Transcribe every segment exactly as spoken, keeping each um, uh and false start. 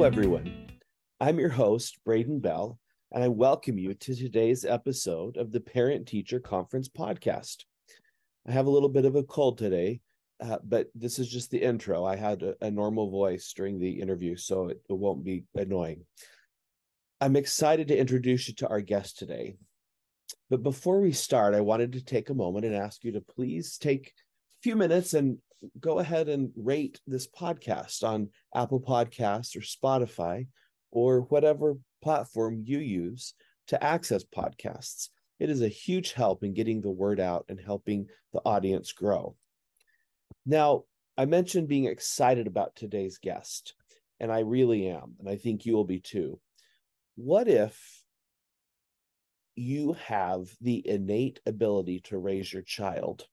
Hello, everyone. I'm your host, Braden Bell, and I welcome you to today's episode of the Parent Teacher Conference podcast. I have a little bit of a cold today, uh, but this is just the intro. I had a, a normal voice during the interview, so it, it won't be annoying. I'm excited to introduce you to our guest today. But before we start, I wanted to take a moment and ask you to please take a few minutes and go ahead and rate this podcast on Apple Podcasts or Spotify or whatever platform you use to access podcasts. It is a huge help in getting the word out and helping the audience grow. Now, I mentioned being excited about today's guest, and I really am, and I think you will be too. What if you have the innate ability to raise your child?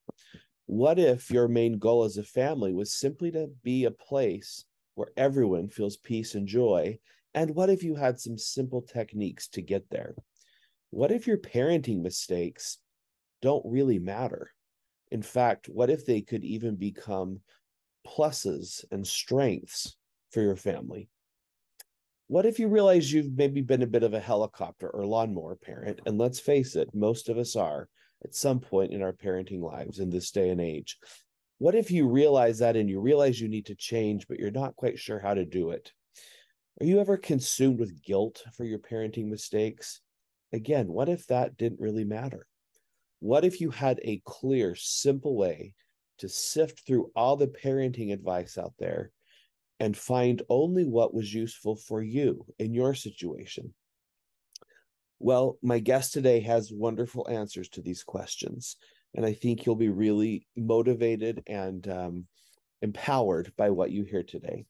What if your main goal as a family was simply to be a place where everyone feels peace and joy? And what if you had some simple techniques to get there? What if your parenting mistakes don't really matter? In fact, what if they could even become pluses and strengths for your family? What if you realize you've maybe been a bit of a helicopter or lawnmower parent? And let's face it, most of us are at some point in our parenting lives in this day and age. What if you realize that and you realize you need to change, but you're not quite sure how to do it? Are you ever consumed with guilt for your parenting mistakes? Again, what if that didn't really matter? What if you had a clear, simple way to sift through all the parenting advice out there and find only what was useful for you in your situation? Well, my guest today has wonderful answers to these questions, and I think you'll be really motivated and um, empowered by what you hear today.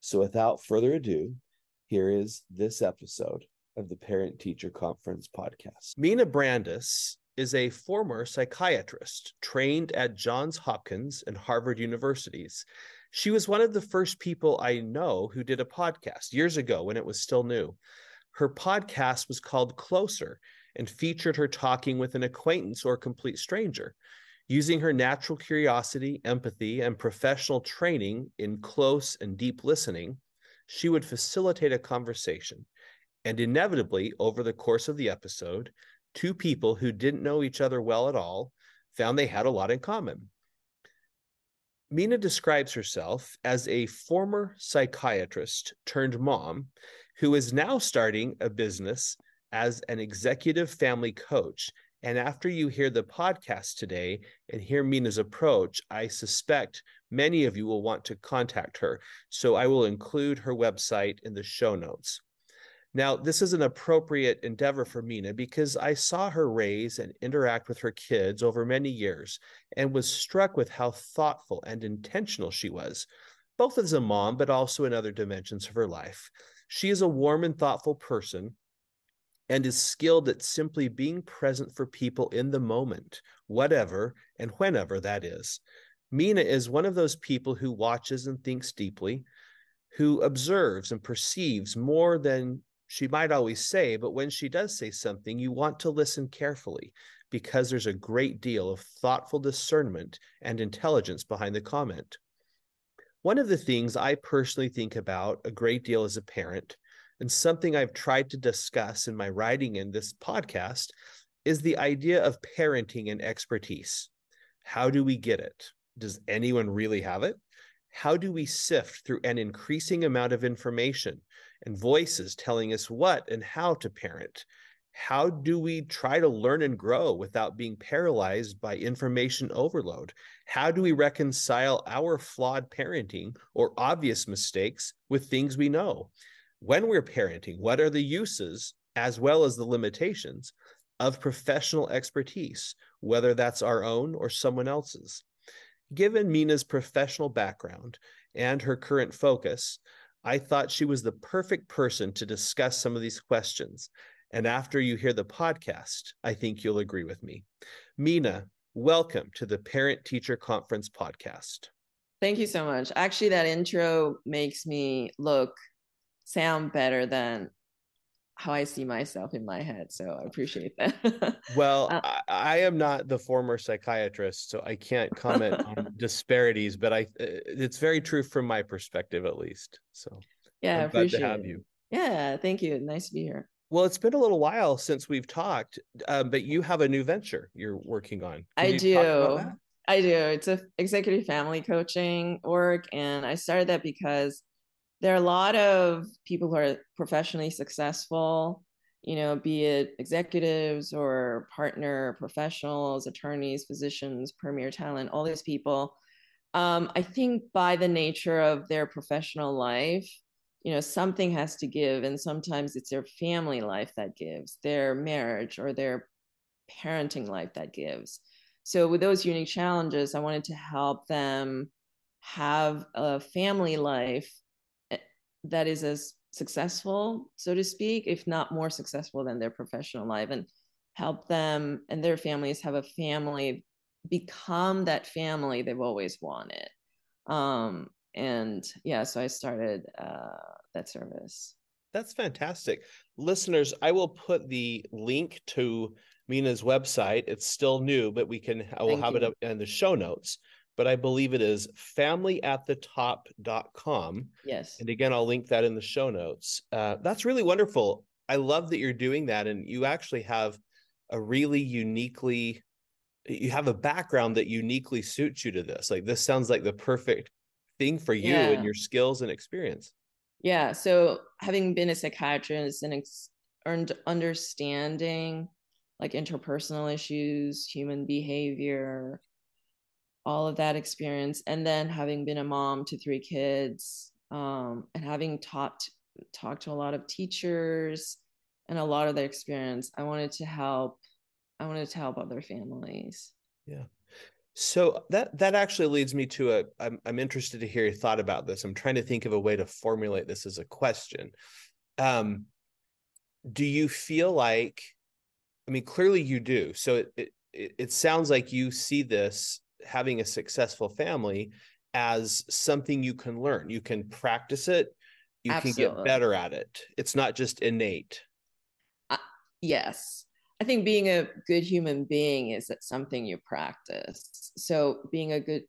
So without further ado, here is this episode of the Parent Teacher Conference podcast. Mina Brandes is a former psychiatrist trained at Johns Hopkins and Harvard Universities. She was one of the first people I know who did a podcast years ago when it was still new. Her podcast was called Closer and featured her talking with an acquaintance or a complete stranger, using her natural curiosity, empathy, and professional training in close and deep listening. She would facilitate a conversation, and inevitably, over the course of the episode, two people who didn't know each other well at all found they had a lot in common. Mina describes herself as a former psychiatrist turned mom who is now starting a business as an executive family coach. And after you hear the podcast today and hear Mina's approach, I suspect many of you will want to contact her. So I will include her website in the show notes. Now, this is an appropriate endeavor for Mina because I saw her raise and interact with her kids over many years and was struck with how thoughtful and intentional she was, both as a mom, but also in other dimensions of her life. She is a warm and thoughtful person and is skilled at simply being present for people in the moment, whatever and whenever that is. Mina is one of those people who watches and thinks deeply, who observes and perceives more than she might always say, but when she does say something, you want to listen carefully because there's a great deal of thoughtful discernment and intelligence behind the comment. One of the things I personally think about a great deal as a parent, and something I've tried to discuss in my writing in this podcast, is the idea of parenting and expertise. How do we get it? Does anyone really have it? How do we sift through an increasing amount of information and voices telling us what and how to parent? How do we try to learn and grow without being paralyzed by information overload? How do we reconcile our flawed parenting or obvious mistakes with things we know? When we're parenting, what are the uses as well as the limitations of professional expertise, whether that's our own or someone else's? Given Mina's professional background and her current focus, I thought she was the perfect person to discuss some of these questions. And after you hear the podcast, I think you'll agree with me. Mina, welcome to the Parent Teacher Conference podcast. Thank you so much. Actually, that intro makes me look, sound better than how I see myself in my head. So I appreciate that. Well, uh, I, I am not the former psychiatrist, so I can't comment on disparities, but I, it's very true from my perspective, at least. So. Yeah, I'm glad to have you. Yeah, thank you. Nice to be here. Well, it's been a little while since we've talked, um, but you have a new venture you're working on. Can I do. I do. It's a executive family coaching work. And I started that because there are a lot of people who are professionally successful, you know, be it executives or partner professionals, attorneys, physicians, premier talent, all these people. Um, I think by the nature of their professional life, you know, something has to give. And sometimes it's their family life that gives, their marriage or their parenting life that gives. So with those unique challenges, I wanted to help them have a family life that is as successful, so to speak, if not more successful than their professional life, and help them and their families have a family, become that family they've always wanted. Um, and yeah, so I started uh, that service. That's fantastic. Listeners, I will put the link to Mina's website. It's still new, but we can, I will have it up in the show notes, but I believe it is family at the top dot com. Yes. And again, I'll link that in the show notes. Uh, that's really wonderful. I love that you're doing that. And you actually have a really uniquely, you have a background that uniquely suits you to this. Like, this sounds like the perfect thing for you yeah. and your skills and experience. Yeah. So having been a psychiatrist and ex- earned understanding like interpersonal issues, human behavior, all of that experience. And then having been a mom to three kids, um, and having taught, talked to a lot of teachers and a lot of their experience, I wanted to help, I wanted to help other families. Yeah. So that, that actually leads me to a, I'm, I'm interested to hear your thought about this. I'm trying to think of a way to formulate this as a question. Um, do you feel like, I mean, clearly you do. So it, it, it sounds like you see this, having a successful family, as something you can learn. You can practice it. You Absolutely. Can get better at it. It's not just innate. Uh, yes. I think being a good human being is something you practice. So being a good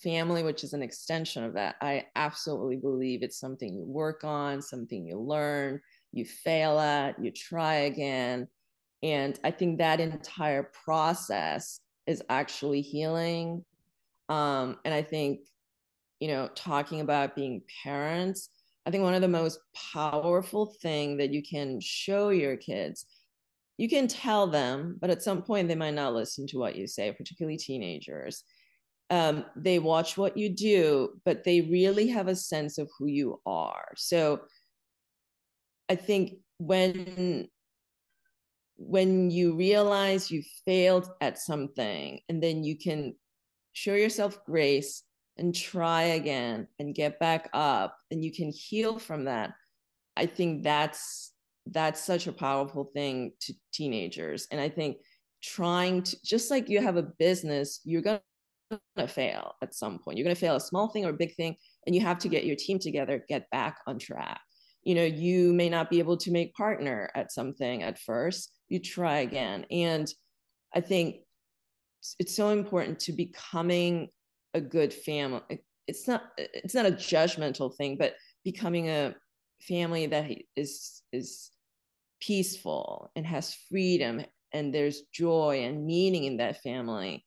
family, which is an extension of that, I absolutely believe it's something you work on, something you learn, you fail at, you try again. And I think that entire process is actually healing. Um, and I think, you know, talking about being parents, I think one of the most powerful thing that you can show your kids, you can tell them, but at some point they might not listen to what you say, particularly teenagers. Um, they watch what you do, but they really have a sense of who you are. So I think when when you realize you failed at something, and then you can show yourself grace and try again and get back up, and you can heal from that. I think that's, that's such a powerful thing to teenagers. And I think trying to, just like you have a business, you're going to fail at some point. You're going to fail a small thing or a big thing, and you have to get your team together, get back on track. You know, you may not be able to make partner at something at first, you try again. And I think it's so important to becoming a good family. It's not, it's not a judgmental thing, but becoming a family that is, is peaceful and has freedom, and there's joy and meaning in that family.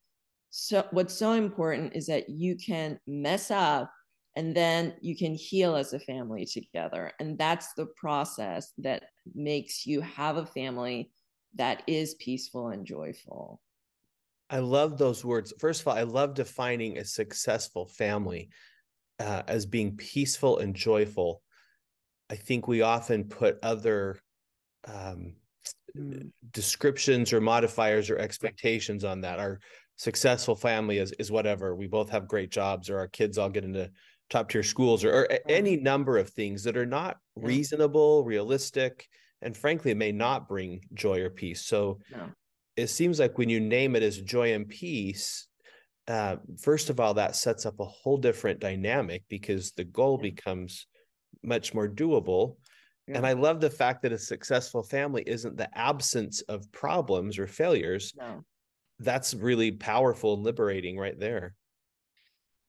So what's so important is that you can mess up, and then you can heal as a family together. And that's the process that makes you have a family that is peaceful and joyful. I love those words. First of all, I love defining a successful family uh, as being peaceful and joyful. I think we often put other um, mm. descriptions or modifiers or expectations on that. Our successful family is, is whatever. We both have great jobs, or our kids all get into top tier schools, or, or any number of things that are not reasonable, realistic, and frankly, may not bring joy or peace. So no. It seems like when you name it as joy and peace, uh, first of all, that sets up a whole different dynamic, because the goal yeah. becomes much more doable. Yeah. And I love the fact that a successful family isn't the absence of problems or failures. No. That's really powerful and liberating right there.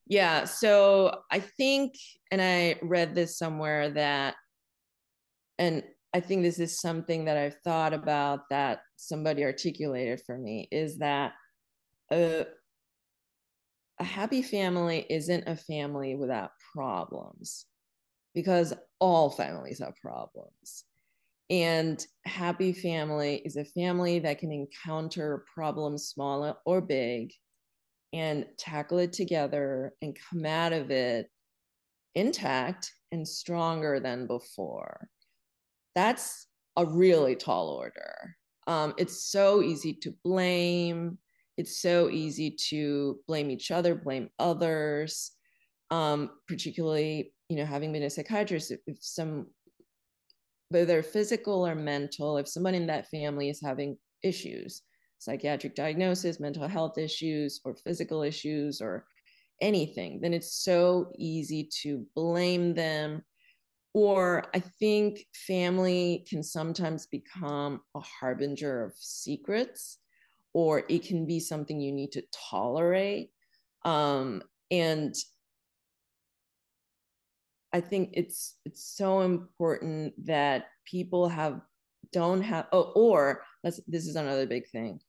Yeah. So I think, and I read this somewhere that, and I think this is something that I've thought about that somebody articulated for me, is that a, a happy family isn't a family without problems, because all families have problems. And happy family is a family that can encounter problems small or big and tackle it together and come out of it intact and stronger than before. That's a really tall order. Um, it's so easy to blame. It's so easy to blame each other, blame others, um, particularly, you know, having been a psychiatrist, if, if some, whether physical or mental, if someone in that family is having issues, psychiatric diagnosis, mental health issues, or physical issues, or anything, then it's so easy to blame them. Or I think family can sometimes become a harbinger of secrets, or it can be something you need to tolerate. Um, and I think it's it's so important that people have don't have oh, or that's, this is another big thing.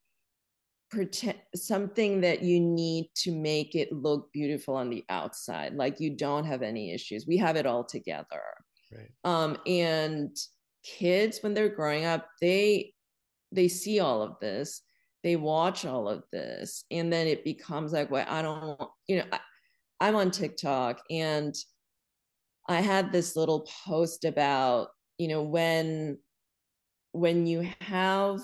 Pretend something that you need to make it look beautiful on the outside, like you don't have any issues. We have it all together. Right. Um, and kids, when they're growing up, they they see all of this, they watch all of this, and then it becomes like, well, I don't, you know, I, I'm on TikTok and I had this little post about, you know, when, when you have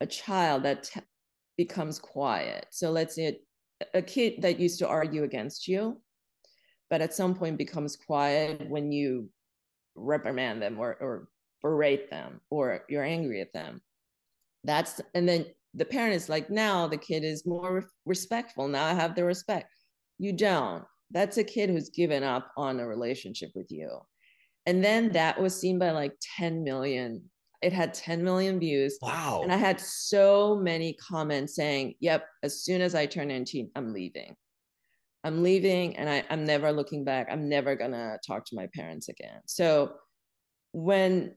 a child that t- becomes quiet. So let's say a, a kid that used to argue against you, but at some point becomes quiet when you reprimand them or, or berate them, or you're angry at them. That's, and then the parent is like, now the kid is more re- respectful. Now I have the respect. You don't. That's a kid who's given up on a relationship with you. And then that was seen by like ten million. It had ten million views. Wow. And I had so many comments saying, yep, as soon as I turn eighteen, I'm leaving. I'm leaving and I, I'm never looking back. I'm never going to talk to my parents again. So when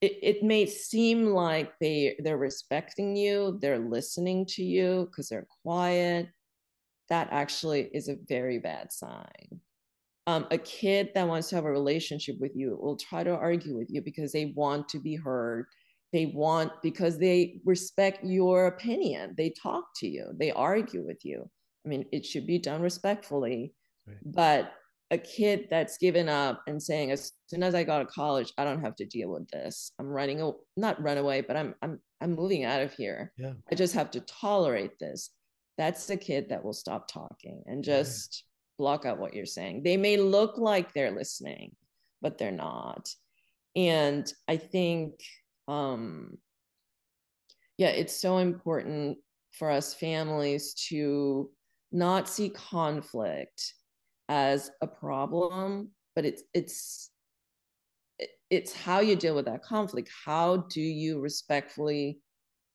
it, it may seem like they, they're respecting you, they're listening to you because they're quiet, that actually is a very bad sign. Um, a kid that wants to have a relationship with you will try to argue with you because they want to be heard. They want, because they respect your opinion. They talk to you, they argue with you. I mean, it should be done respectfully, right. But a kid that's given up and saying, as soon as I go to college, I don't have to deal with this. I'm running, a, not run away, but I'm, I'm, I'm moving out of here. Yeah. I just have to tolerate this. That's the kid that will stop talking and just right. block out what you're saying. They may look like they're listening, but they're not. And I think, um, yeah, it's so important for us families to not see conflict as a problem, but it's, it's, it's how you deal with that conflict. How do you respectfully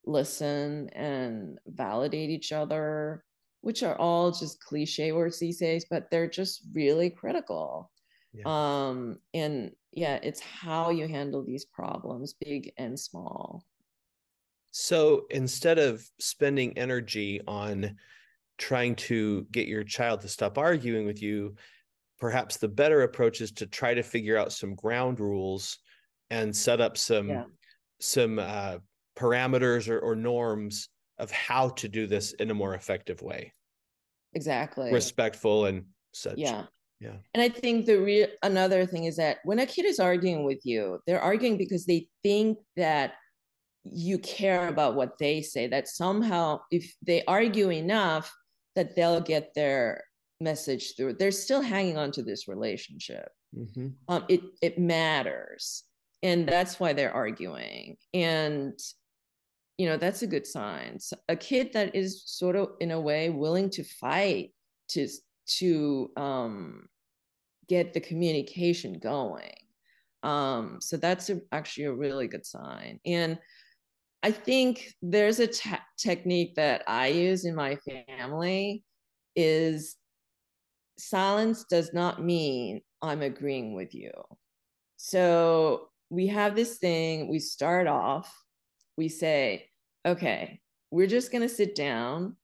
listen and validate each other, which are all just cliche words these days, but they're just really critical. Yeah. Um, and yeah, it's how you handle these problems, big and small. So instead of spending energy on trying to get your child to stop arguing with you, perhaps the better approach is to try to figure out some ground rules and set up some, yeah. some, uh, parameters or, or norms of how to do this in a more effective way. Exactly. Respectful and such. Yeah. Yeah. And I think the real, another thing is that when a kid is arguing with you, they're arguing because they think that you care about what they say, that somehow if they argue enough that they'll get their message through. They're still hanging on to this relationship. Mm-hmm. Um, it, it matters. And that's why they're arguing. And you know, that's a good sign. So a kid that is sort of in a way willing to fight to, to um, get the communication going. Um, so that's a, actually a really good sign. And I think there's a te- technique that I use in my family is silence does not mean I'm agreeing with you. So we have this thing, we start off, we say, okay, we're just going to sit down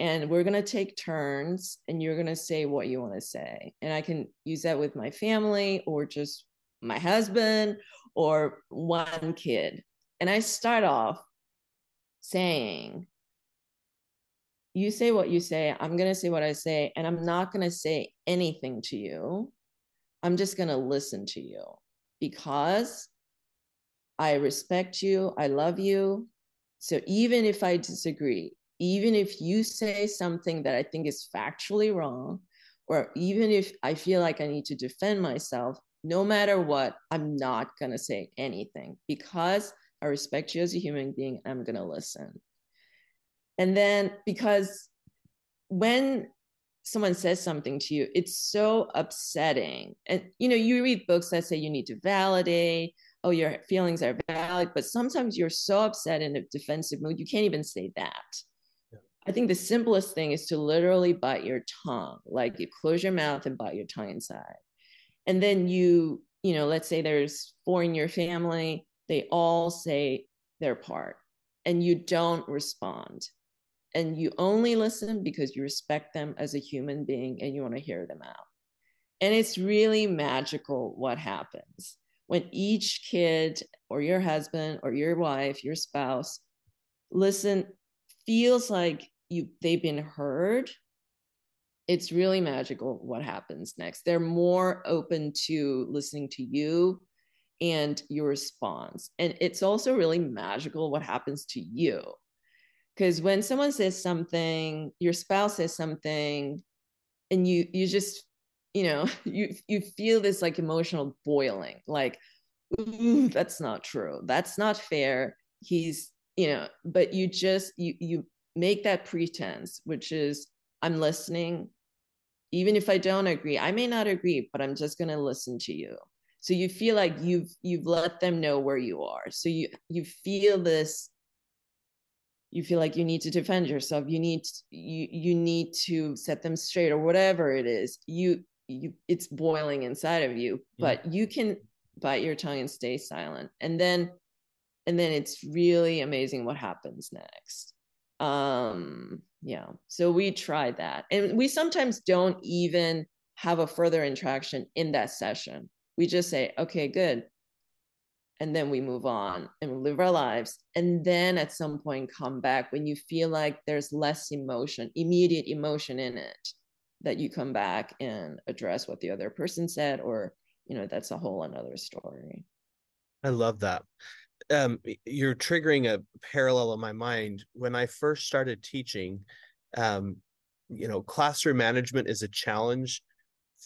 and we're going to take turns and you're going to say what you want to say. And I can use that with my family or just my husband or one kid. And I start off saying, you say what you say, I'm going to say what I say, and I'm not going to say anything to you. I'm just going to listen to you because I respect you. I love you. So even if I disagree, even if you say something that I think is factually wrong, or even if I feel like I need to defend myself, no matter what, I'm not going to say anything because I respect you as a human being. I'm going to listen. And then because when someone says something to you, it's so upsetting. And, you know, you read books that say you need to validate, oh, your feelings are valid, but sometimes you're so upset in a defensive mood, you can't even say that. Yeah. I think the simplest thing is to literally bite your tongue, like you close your mouth and bite your tongue inside. And then you, you know, let's say there's four in your family, they all say their part and you don't respond. And you only listen because you respect them as a human being and you want to hear them out. And it's really magical what happens when each kid or your husband or your wife, your spouse, listen, feels like you they've been heard. It's really magical what happens next. They're more open to listening to you and your response. And it's also really magical what happens to you. Because when someone says something, your spouse says something, and you you just, you know, you you feel this like emotional boiling, like, ooh, that's not true. That's not fair. He's, you know, but you just, you you make that pretense, which is, I'm listening. Even if I don't agree, I may not agree, but I'm just going to listen to you. So you feel like you've you've let them know where you are. So you you feel this. You feel like you need to defend yourself. You need you you need to set them straight or whatever it is. You you it's boiling inside of you, but yeah. You can bite your tongue and stay silent. And then and then it's really amazing what happens next. Um, yeah. So we try that, and we sometimes don't even have a further interaction in that session. We just say, okay, good. And then we move on and we live our lives. And then at some point come back when you feel like there's less emotion, immediate emotion in it, that you come back and address what the other person said, or, you know, that's a whole another story. I love that. Um, you're triggering a parallel in my mind. When I first started teaching, um, you know, classroom management is a challenge.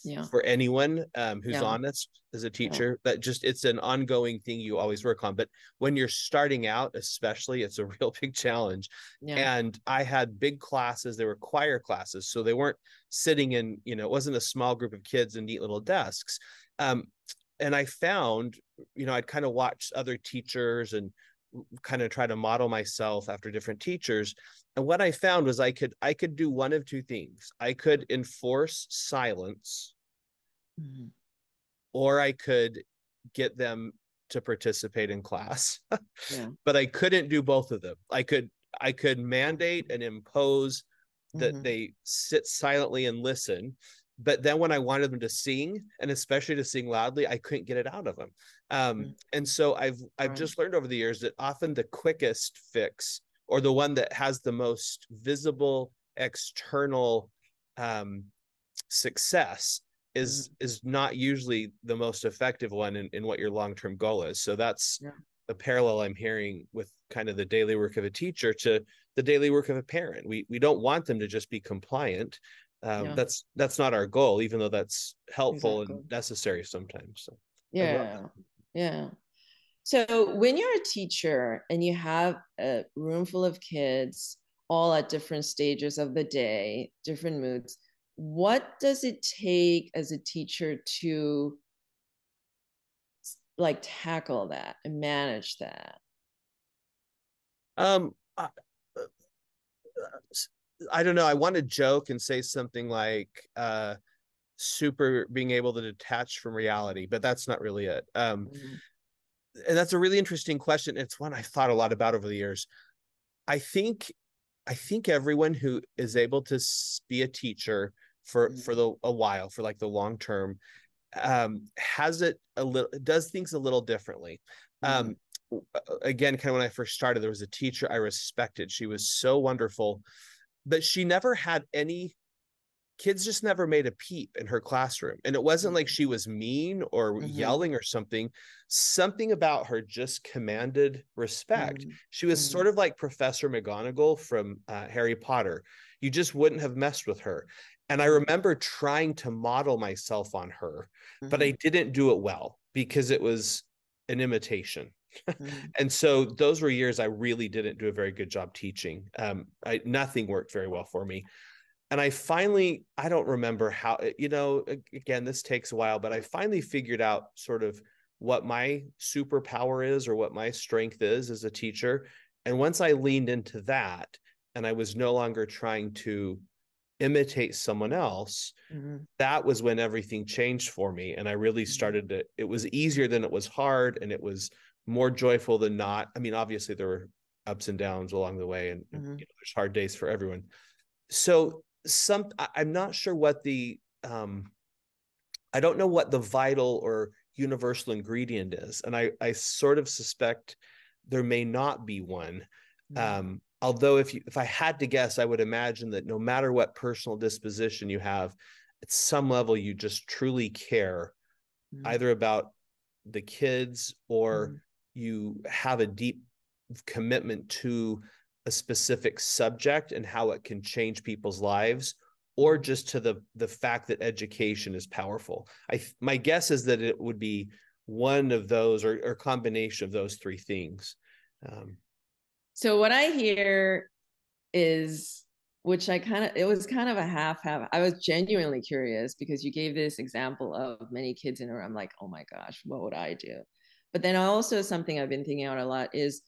Yeah. For anyone um, who's yeah. honest as a teacher, yeah. that just, it's an ongoing thing you always work on. But when you're starting out, especially, it's a real big challenge. Yeah. And I had big classes, they were choir classes. So they weren't sitting in, you know, it wasn't a small group of kids in neat little desks. Um, and I found, you know, I'd kind of watched other teachers and kind of try to model myself after different teachers. And what I found was I could I could do one of two things. I could enforce silence, mm-hmm. or I could get them to participate in class. Yeah. But I couldn't do both of them. I could I could mandate and impose that mm-hmm. they sit silently and listen. But then when I wanted them to sing, and especially to sing loudly, I couldn't get it out of them. Um, mm-hmm. And so I've I've right. just learned over the years that often the quickest fix, or the one that has the most visible external um, success, is mm-hmm. is not usually the most effective one in, in what your long-term goal is. So that's yeah. the parallel I'm hearing with kind of the daily work of a teacher to the daily work of a parent. We we don't want them to just be compliant. Um, yeah. That's that's not our goal, even though that's helpful exactly. and necessary sometimes. So yeah, yeah. So when you're a teacher and you have a room full of kids, all at different stages of the day, different moods, what does it take as a teacher to like tackle that and manage that? Um, I, I don't know. I want to joke and say something like, uh, super being able to detach from reality, but that's not really it. Um, mm-hmm. And that's a really interesting question. It's one I thought a lot about over the years. I think, I think everyone who is able to be a teacher for, mm-hmm. for the, a while, for like the long term, um, has it a little, does things a little differently. Mm-hmm. Um, again, kind of when I first started, there was a teacher I respected. She was so wonderful, but she never had any kids, just never made a peep in her classroom. And it wasn't like she was mean or mm-hmm. yelling or something. Something about her just commanded respect. Mm-hmm. She was mm-hmm. sort of like Professor McGonagall from uh, Harry Potter. You just wouldn't have messed with her. And I remember trying to model myself on her, mm-hmm. but I didn't do it well because it was an imitation. Mm-hmm. And so those were years I really didn't do a very good job teaching. Um, I, nothing worked very well for me. And I finally, I don't remember how, you know, again, this takes a while, but I finally figured out sort of what my superpower is or what my strength is as a teacher. And once I leaned into that and I was no longer trying to imitate someone else, mm-hmm. that was when everything changed for me. And I really started to, it was easier than it was hard. And it was more joyful than not. I mean, obviously there were ups and downs along the way and mm-hmm. you know, there's hard days for everyone. So Some I'm not sure what the um, I don't know what the vital or universal ingredient is, and I I sort of suspect there may not be one. Mm-hmm. Um, although if you, if I had to guess, I would imagine that no matter what personal disposition you have, at some level you just truly care, mm-hmm. either about the kids or mm-hmm. you have a deep commitment to a specific subject and how it can change people's lives, or just to the the fact that education is powerful. I my guess is that it would be one of those or, or combination of those three things. Um, so what I hear is, which I kind of, it was kind of a half half. I was genuinely curious because you gave this example of many kids in a room. I'm like, oh my gosh, what would I do? But then also something I've been thinking out a lot is,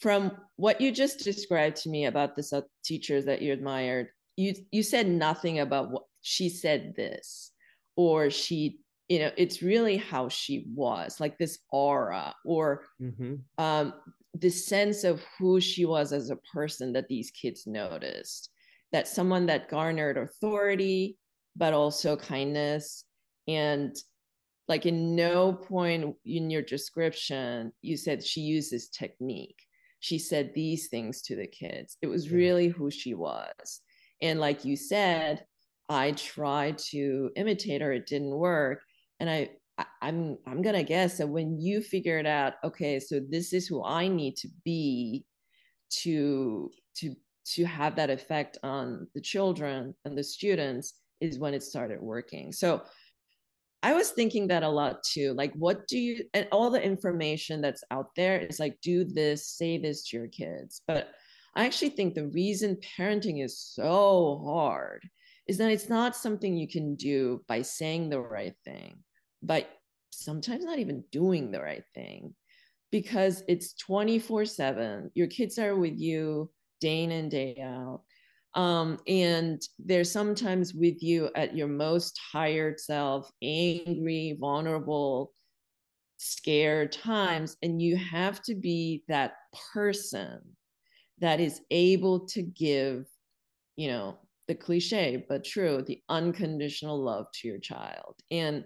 from what you just described to me about the uh, teachers that you admired, you you said nothing about what she said this, or she, you know, it's really how she was, like this aura or mm-hmm. um, the sense of who she was as a person that these kids noticed, that someone that garnered authority, but also kindness. And like in no point in your description, you said she uses technique. She said these things to the kids. It was really who she was. And like you said, I tried to imitate her, it didn't work. And I, I I'm, I'm gonna guess that when you figured out, okay, so this is who I need to be to, to, to have that effect on the children and the students, is when it started working. So I was thinking that a lot too. Like, what do you, and all the information that's out there is like, do this, say this to your kids. But I actually think the reason parenting is so hard is that it's not something you can do by saying the right thing, but sometimes not even doing the right thing, because it's twenty-four seven. Your kids are with you day in and day out. Um, and they're sometimes with you at your most tired self, angry, vulnerable, scared times. And you have to be that person that is able to give, you know, the cliche, but true, the unconditional love to your child. And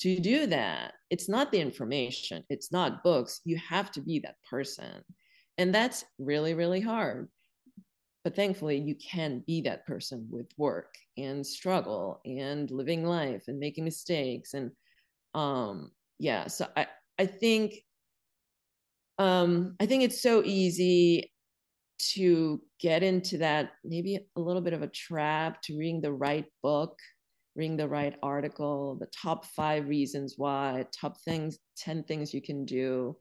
to do that, it's not the information, it's not books. You have to be that person. And that's really, really hard. But thankfully, you can be that person with work and struggle and living life and making mistakes. And um, yeah, so I, I think um, I think it's so easy to get into that, maybe a little bit of a trap, to reading the right book, reading the right article, the top five reasons why, top things, ten things you can do.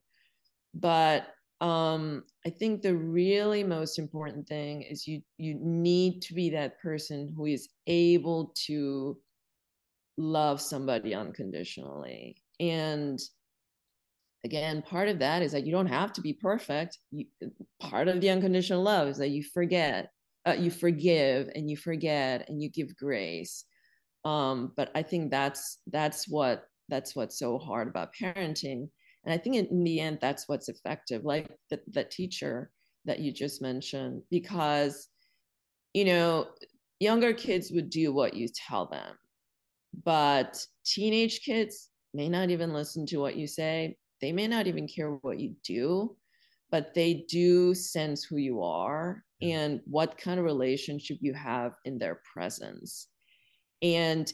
But Um, I think the really most important thing is you you need to be that person who is able to love somebody unconditionally. And again, part of that is that you don't have to be perfect. You, part of the unconditional love is that you forget, uh, you forgive and you forget and you give grace. Um, but I think that's that's what that's what's so hard about parenting. And I think in the end, that's what's effective, like the, the teacher that you just mentioned, because, you know, younger kids would do what you tell them, but teenage kids may not even listen to what you say. They may not even care what you do, but they do sense who you are and what kind of relationship you have in their presence. And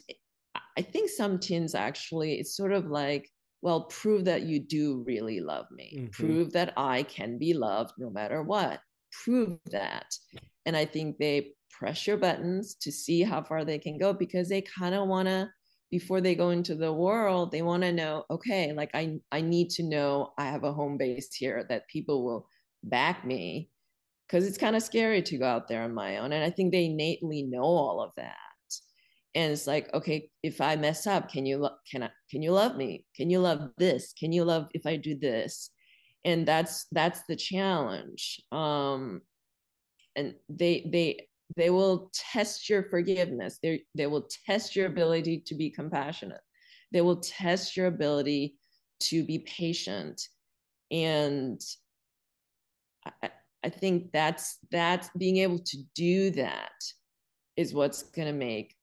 I think some teens actually, it's sort of like, well, prove that you do really love me. Mm-hmm. Prove that I can be loved no matter what. Prove that. And I think they press your buttons to see how far they can go, because they kind of want to, before they go into the world, they want to know, okay, like I, I need to know I have a home base here, that people will back me, because it's kind of scary to go out there on my own. And I think they innately know all of that. And it's like, okay, if I mess up, can you, lo- can I, can you love me? Can you love this? Can you love if I do this? And that's, that's the challenge. Um, and they, they, they will test your forgiveness. They, they will test your ability to be compassionate. They will test your ability to be patient. And I, I think that's, that's being able to do that is what's going to make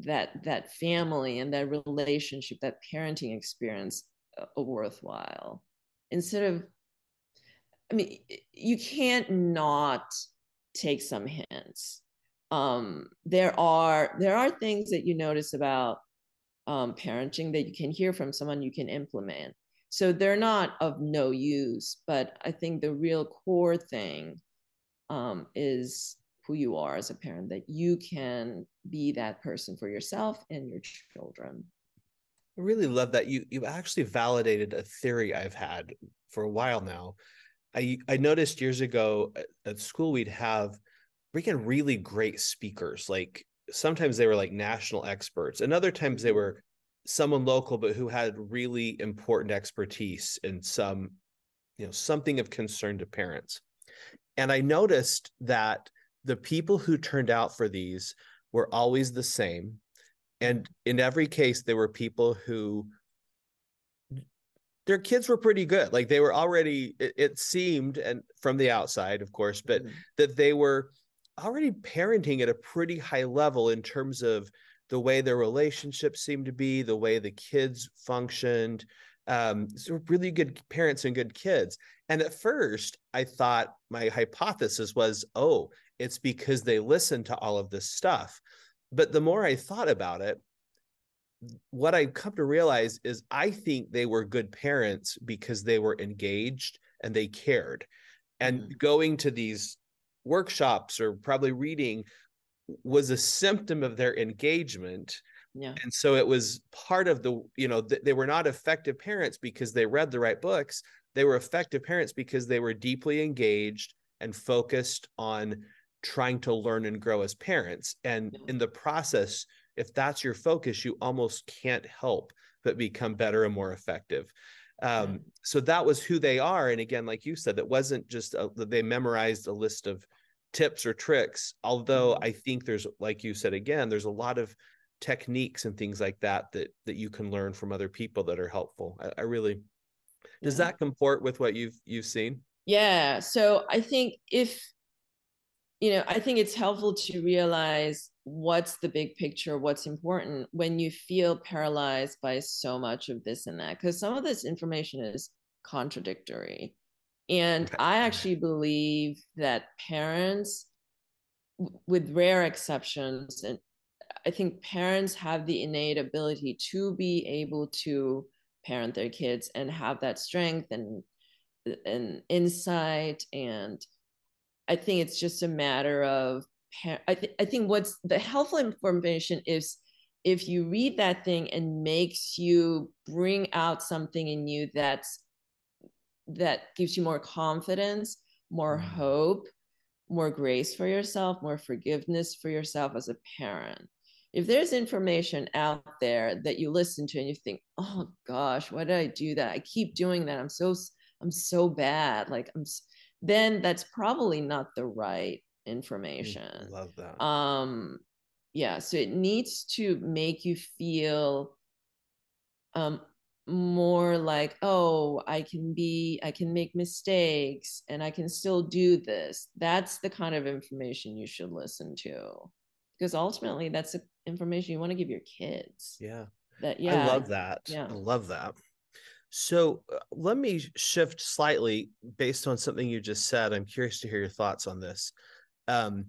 that that family and that relationship, that parenting experience uh, worthwhile. Instead of, I mean, you can't not take some hints. Um, there are there are things that you notice about um, parenting that you can hear from someone you can implement. So they're not of no use, but I think the real core thing um, is who you are as a parent, that you can be that person for yourself and your children. I really love that. You you actually validated a theory I've had for a while now. I I noticed years ago at school, we'd have freaking really great speakers. Like sometimes they were like national experts, and other times they were someone local, but who had really important expertise in some, you know, something of concern to parents. And I noticed that the people who turned out for these were always the same. And in every case, they were people who their kids were pretty good. Like they were already, it, it seemed, and from the outside, of course, but mm-hmm. that they were already parenting at a pretty high level in terms of the way their relationships seemed to be, the way the kids functioned. Um, so really good parents and good kids. And at first I thought my hypothesis was, oh, it's because they listen to all of this stuff. But the more I thought about it, what I've come to realize is I think they were good parents because they were engaged and they cared. And mm-hmm. going to these workshops or probably reading was a symptom of their engagement. Yeah. And so it was part of the, you know, th- they were not effective parents because they read the right books. They were effective parents because they were deeply engaged and focused on trying to learn and grow as parents. And in the process, if that's your focus, you almost can't help but become better and more effective. Um, yeah. So that was who they are. And again, like you said, that wasn't just that they memorized a list of tips or tricks. Although I think there's, like you said, again, there's a lot of techniques and things like that, that, that you can learn from other people that are helpful. I, I really, does yeah. that comport with what you've, you've seen? Yeah. So I think if, you know, I think it's helpful to realize what's the big picture, what's important when you feel paralyzed by so much of this and that, because some of this information is contradictory. And I actually believe that parents, with rare exceptions, and I think parents have the innate ability to be able to parent their kids and have that strength and and insight. And I think it's just a matter of, I, th- I think what's the helpful information is if you read that thing and makes you bring out something in you that's, that gives you more confidence, more hope, more grace for yourself, more forgiveness for yourself as a parent. If there's information out there that you listen to and you think, oh gosh, why did I do that? I keep doing that. I'm so, I'm so bad. Like I'm, then that's probably not the right information. Love that. Um, Yeah, so it needs to make you feel um, more like, oh, I can be, I can make mistakes and I can still do this. That's the kind of information you should listen to, because ultimately that's the information you want to give your kids. Yeah. That, yeah. I love that. Yeah. I love that. So uh, let me shift slightly based on something you just said. I'm curious to hear your thoughts on this. Um,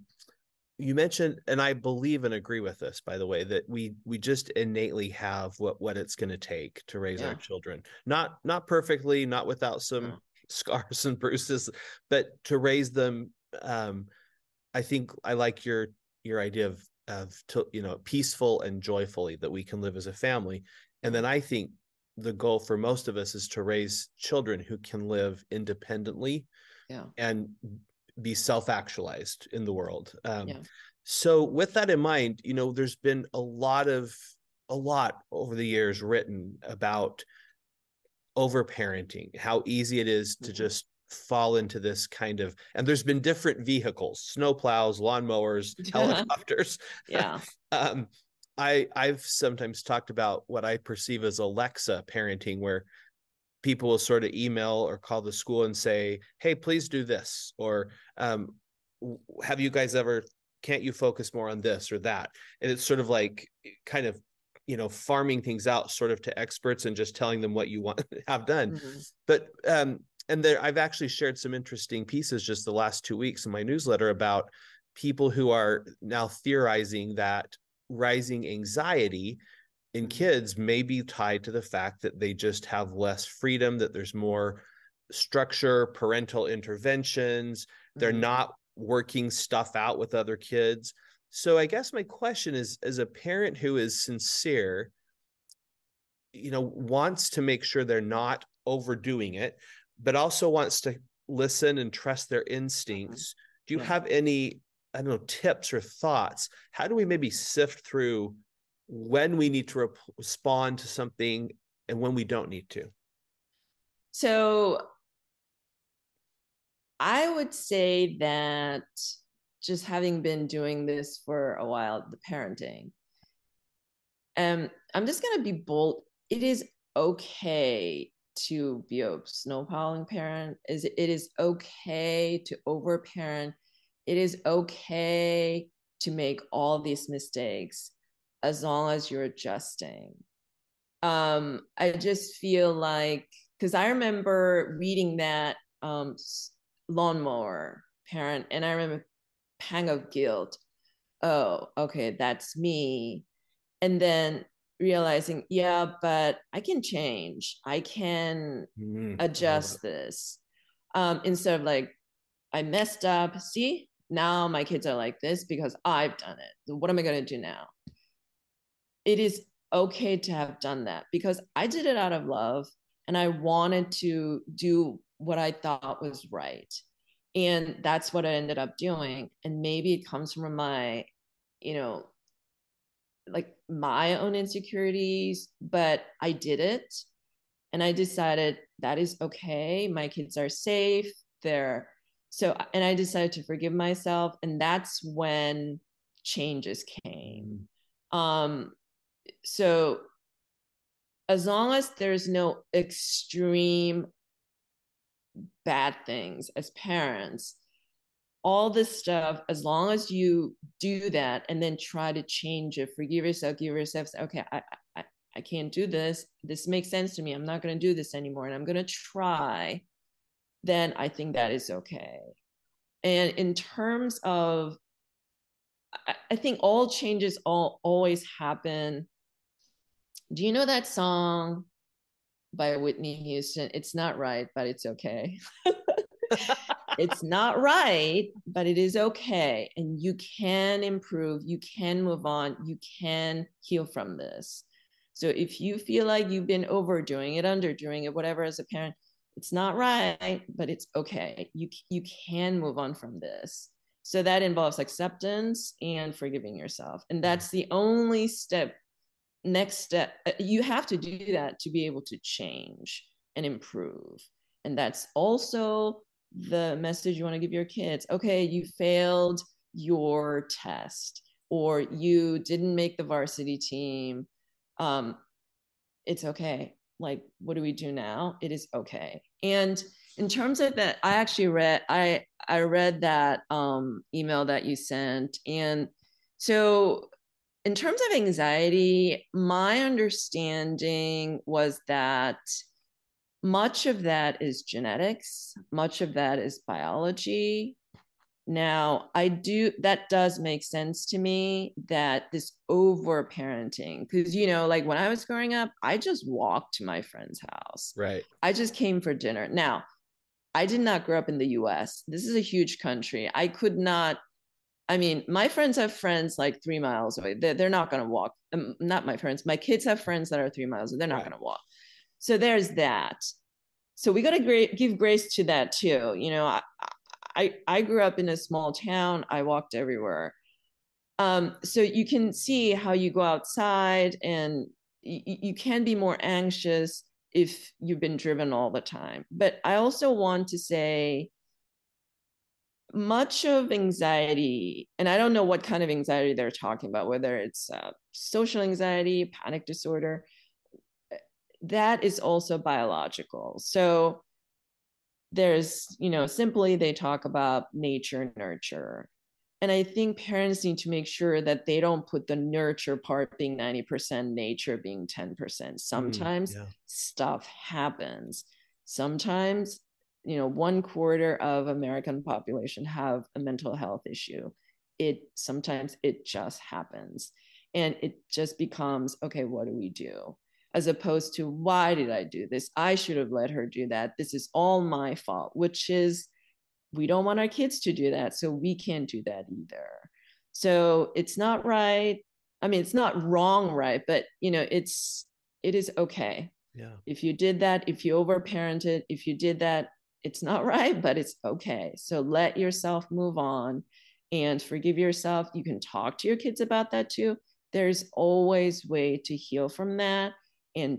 you mentioned, and I believe and agree with this, by the way, that we we just innately have what what it's going to take to raise yeah. our children. Not not perfectly, not without some yeah. scars and bruises, but to raise them. Um, I think I like your your idea of of you know peaceful and joyfully, that we can live as a family. And then I think the goal for most of us is to raise children who can live independently yeah. and be self-actualized in the world. Um, yeah. So with that in mind, you know, there's been a lot of, a lot over the years written about overparenting, how easy it is mm-hmm. to just fall into this kind of, and there's been different vehicles, snow plows, lawnmowers, helicopters. yeah. um, I I've sometimes talked about what I perceive as Alexa parenting, where people will sort of email or call the school and say, hey, please do this. Or um, have you guys ever, can't you focus more on this or that? And it's sort of like kind of, you know, farming things out sort of to experts and just telling them what you want to have done. Mm-hmm. But, um, and there, I've actually shared some interesting pieces just the last two weeks in my newsletter about people who are now theorizing that rising anxiety in kids may be tied to the fact that they just have less freedom, that there's more structure, parental interventions, they're mm-hmm. not working stuff out with other kids. So I guess my question is, as a parent who is sincere, you know, wants to make sure they're not overdoing it, but also wants to listen and trust their instincts, mm-hmm. do you yeah. have any, I don't know, tips or thoughts? How do we maybe sift through when we need to rep- respond to something and when we don't need to? So I would say that, just having been doing this for a while, the parenting, um, I'm just going to be bold. It is okay to be a snowplowing parent. Is it is okay to overparent. It is okay to make all these mistakes, as long as you're adjusting. Um, I just feel like, because I remember reading that um, lawnmower parent, and I remember a pang of guilt. Oh, okay, that's me. And then realizing, yeah, but I can change. I can mm-hmm. adjust this. Um, instead of like, I messed up. See, now my kids are like this because I've done it. What am I going to do now? It is okay to have done that, because I did it out of love and I wanted to do what I thought was right. And that's what I ended up doing. And maybe it comes from my, you know, like my own insecurities, but I did it. And I decided that is okay. My kids are safe. They're so, and I decided to forgive myself. And that's when changes came. Um, So as long as there's no extreme bad things as parents, all this stuff, as long as you do that and then try to change it, forgive yourself, give yourself, okay, I I, I can't do this. This makes sense to me. I'm not going to do this anymore. And I'm going to try. Then I think that is okay. And in terms of, I think all changes all always happen. Do you know that song by Whitney Houston? It's not right, but it's okay. It's not right, but it is okay. And you can improve. You can move on. You can heal from this. So if you feel like you've been overdoing it, underdoing it, whatever, as a parent, it's not right, but it's okay. You, you can move on from this. So that involves acceptance and forgiving yourself. And that's the only step, next step. You have to do that to be able to change and improve. And that's also the message you want to give your kids. Okay, you failed your test. or you didn't make the varsity team, um, it's okay. Like, what do we do now? It is okay. And in terms of that, I actually read, I, I read that um, email that you sent. And so in terms of anxiety, my understanding was that much of that is genetics, much of that is biology. Now, I do, that does make sense to me, that this over parenting, because, you know, like when I was growing up, I just walked to my friend's house. Right. I just came for dinner. Now, I did not grow up in the U S. This is a huge country. I could not, I mean, my friends have friends like three miles away. They're, they're not going to walk. Um, not my friends. My kids have friends that are three miles away. They're not right. going to walk. So there's that. So we got to gra- give grace to that too. You know, I, I, I grew up in a small town. I walked everywhere. Um, so you can see how you go outside and y- you can be more anxious if you've been driven all the time. But I also want to say much of anxiety, and I don't know what kind of anxiety they're talking about, whether it's uh, social anxiety, panic disorder, that is also biological. So there's, you know, simply they talk about nature, nurture. And I think parents need to make sure that they don't put the nurture part being ninety percent, nature being ten percent. Sometimes mm, yeah. stuff happens. Sometimes, you know, one quarter of American population have a mental health issue. It sometimes it just happens. And it just becomes, okay, what do we do? As opposed to, why did I do this? I should have let her do that. This is all my fault, which is, we don't want our kids to do that. So we can't do that either. So it's not right. I mean, it's not wrong, right? But, you know, it's, it is okay. Yeah. If you did that, if you overparented, if you did that, it's not right, but it's okay. So let yourself move on and forgive yourself. You can talk to your kids about that too. There's always a way to heal from that and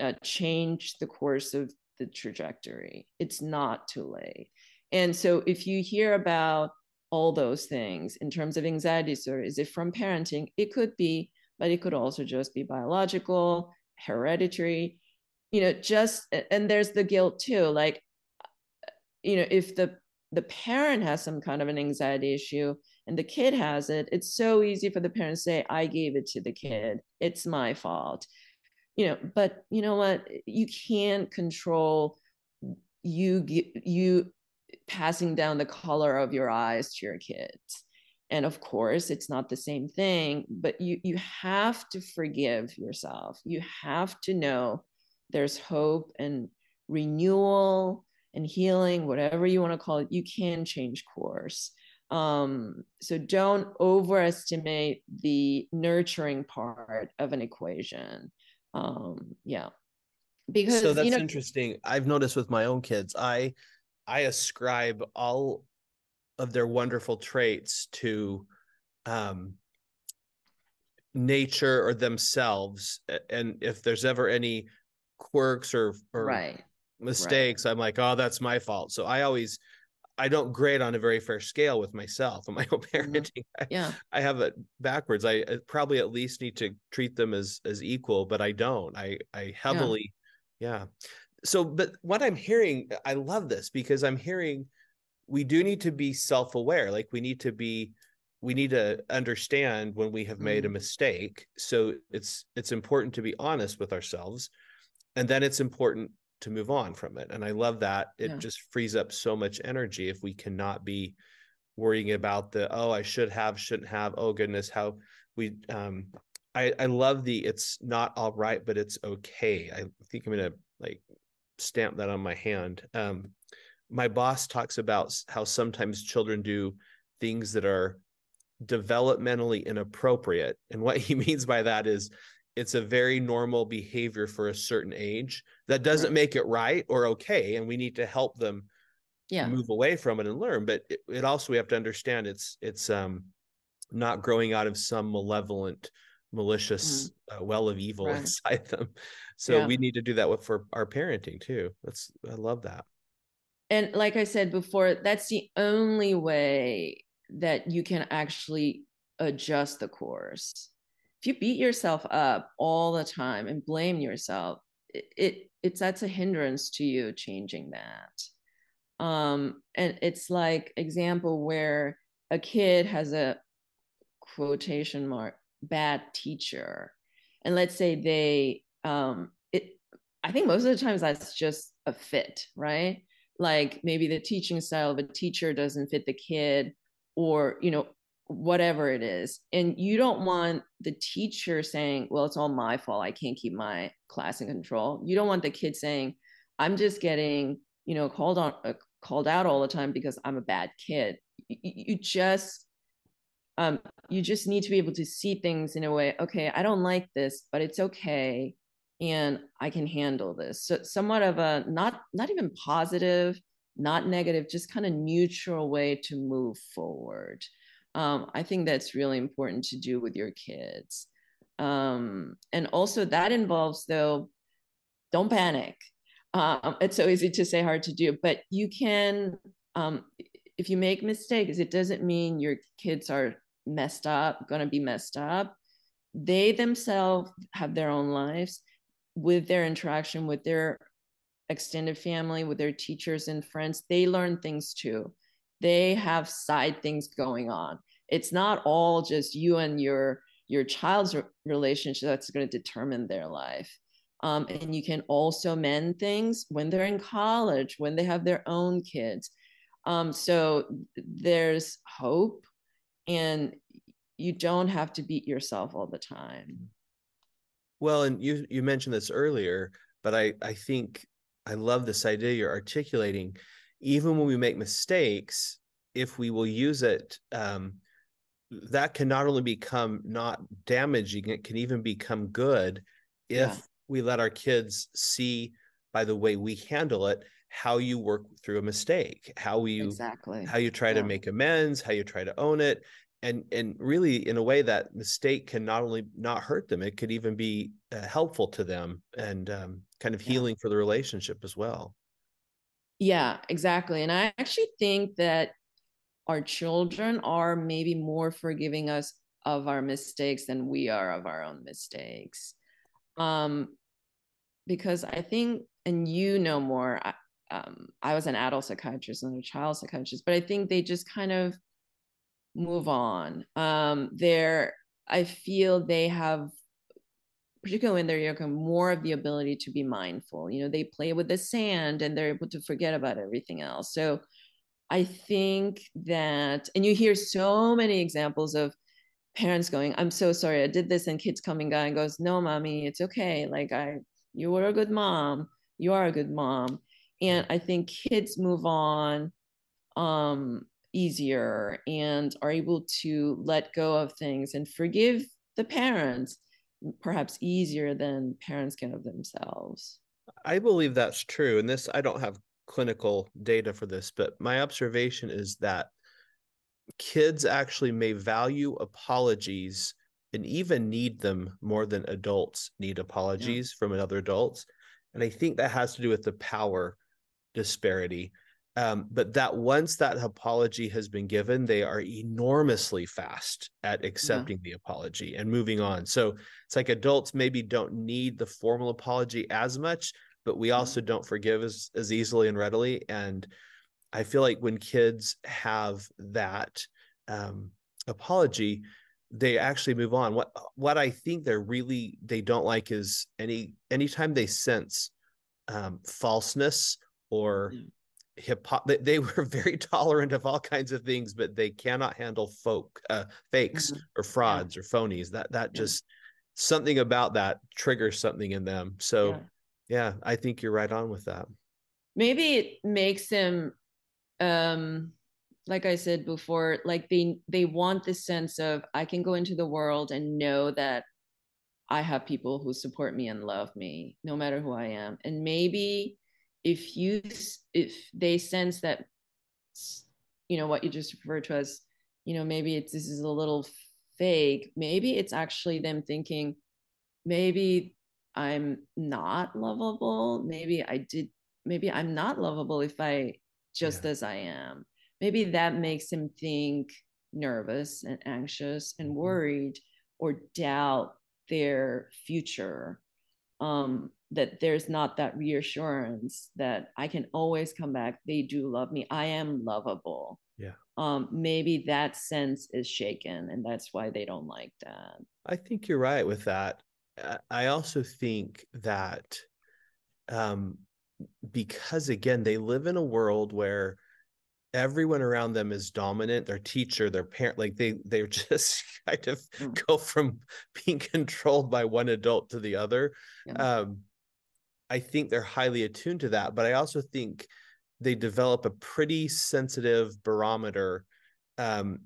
uh, change the course of the trajectory. It's not too late. And so if you hear about all those things in terms of anxiety, so is it from parenting? It could be, but it could also just be biological, hereditary, you know, just, and there's the guilt too. Like, you know, if the, the parent has some kind of an anxiety issue and the kid has it, it's so easy for the parent to say, I gave it to the kid. It's my fault. You know, but you know what? You can't control you you passing down the color of your eyes to your kids. And of course, it's not the same thing, but you you have to forgive yourself. You have to know there's hope and renewal and healing, whatever you want to call it. You can change course. Um, so don't overestimate the nurturing part of an equation. Um, yeah, because so that's you know, interesting. I've noticed with my own kids, I, I ascribe all of their wonderful traits to, um, nature or themselves. And if there's ever any quirks or, or right. mistakes, right. I'm like, oh, that's my fault. So I always, I don't grade on a very fair scale with myself and my own parenting. Yeah. I, I have it backwards. I probably at least need to treat them as, as equal, but I don't, I, I heavily. Yeah. yeah. So, but what I'm hearing, I love this because I'm hearing we do need to be self-aware. Like we need to be, we need to understand when we have mm-hmm. made a mistake. So it's, it's important to be honest with ourselves, and then it's important to move on from it. And I love that. It yeah. just frees up so much energy if we cannot be worrying about the, oh, I should have, shouldn't have, oh goodness, how we, um, I, I love the, it's not all right, but it's okay. I think I'm going to like stamp that on my hand. Um, my boss talks about how sometimes children do things that are developmentally inappropriate. And what he means by that is it's a very normal behavior for a certain age that doesn't right. make it right or okay. And we need to help them yeah. move away from it and learn. But it, it also, we have to understand it's, it's um, not growing out of some malevolent, malicious mm. uh, well of evil right. inside them. So yeah. we need to do that with, for our parenting too. That's, I love that. And like I said before, that's the only way that you can actually adjust the course. If you beat yourself up all the time and blame yourself, it, it it's that's a hindrance to you changing that. Um, and it's like example where a kid has a quotation mark bad teacher, and let's say they um it I think most of the times that's just a fit, right? Like maybe the teaching style of a teacher doesn't fit the kid, or you know, whatever it is. And you don't want the teacher saying, well, it's all my fault, I can't keep my class in control. You don't want the kid saying, I'm just getting, you know, called on uh, called out all the time because I'm a bad kid. You, you just um you just need to be able to see things in a way, okay, I don't like this, but it's okay, and I can handle this. So somewhat of a not not even positive, not negative, just kind of neutral way to move forward. Um, I think that's really important to do with your kids. Um, and also that involves, though, don't panic. Um, it's so easy to say, hard to do, but you can, um, if you make mistakes, it doesn't mean your kids are messed up, gonna be messed up. They themselves have their own lives with their interaction, with their extended family, with their teachers and friends. They learn things too. They have side things going on. It's not all just you and your, your child's re- relationship that's going to determine their life. Um, and you can also mend things when they're in college, when they have their own kids. Um, so there's hope, and you don't have to beat yourself all the time. Well, and you, you mentioned this earlier, but I, I think I love this idea you're articulating. Even when we make mistakes, if we will use it, um, that can not only become not damaging, it can even become good if yeah. we let our kids see by the way we handle it, how you work through a mistake, how you exactly. how you try yeah. to make amends, how you try to own it. And and really, in a way, that mistake can not only not hurt them, it could even be uh, helpful to them and um, kind of healing yeah. for the relationship as well. Yeah, exactly. And I actually think that our children are maybe more forgiving us of our mistakes than we are of our own mistakes. Um, because I think, and you know more, I, um, I was an adult psychiatrist and a child psychiatrist, but I think they just kind of move on. Um, they're, I feel they have, particularly when they're younger, more of the ability to be mindful. You know, they play with the sand and they're able to forget about everything else. So I think that, and you hear so many examples of parents going, I'm so sorry, I did this, and kids coming guy and goes, no, mommy, it's okay. Like I, you were a good mom. You are a good mom. And I think kids move on um, easier and are able to let go of things and forgive the parents, perhaps easier than parents can of themselves. I believe that's true. And this, I don't have clinical data for this, but my observation is that kids actually may value apologies and even need them more than adults need apologies yeah. from other adults. And I think that has to do with the power disparity. Um, but that once that apology has been given, they are enormously fast at accepting yeah. the apology and moving on. So it's like adults maybe don't need the formal apology as much, but we also yeah. don't forgive as, as easily and readily. And I feel like when kids have that um, apology, they actually move on. What what I think they're really, they don't like is any anytime they sense um, falseness or... Yeah. Hippo- they were very tolerant of all kinds of things, but they cannot handle folk uh, fakes mm-hmm. or frauds yeah. or phonies. That that yeah. just something about that triggers something in them. So, yeah. yeah, I think you're right on with that. Maybe it makes them, um, like I said before, like they they want the sense of I can go into the world and know that I have people who support me and love me, no matter who I am, and maybe. If you, if they sense that, you know, what you just referred to as, you know, maybe it's, this is a little fake, maybe it's actually them thinking, maybe I'm not lovable. Maybe I did, maybe I'm not lovable if I just yeah. as I am. Maybe that makes them think nervous and anxious and worried or doubt their future, um, that there's not that reassurance that I can always come back. They do love me. I am lovable. Yeah. Um, maybe that sense is shaken, and that's why they don't like that. I think you're right with that. I also think that um, because, again, they live in a world where everyone around them is dominant, their teacher, their parent, like they, they're just kind of mm. go from being controlled by one adult to the other. Yeah. Um, I think they're highly attuned to that, but I also think they develop a pretty sensitive barometer. Um,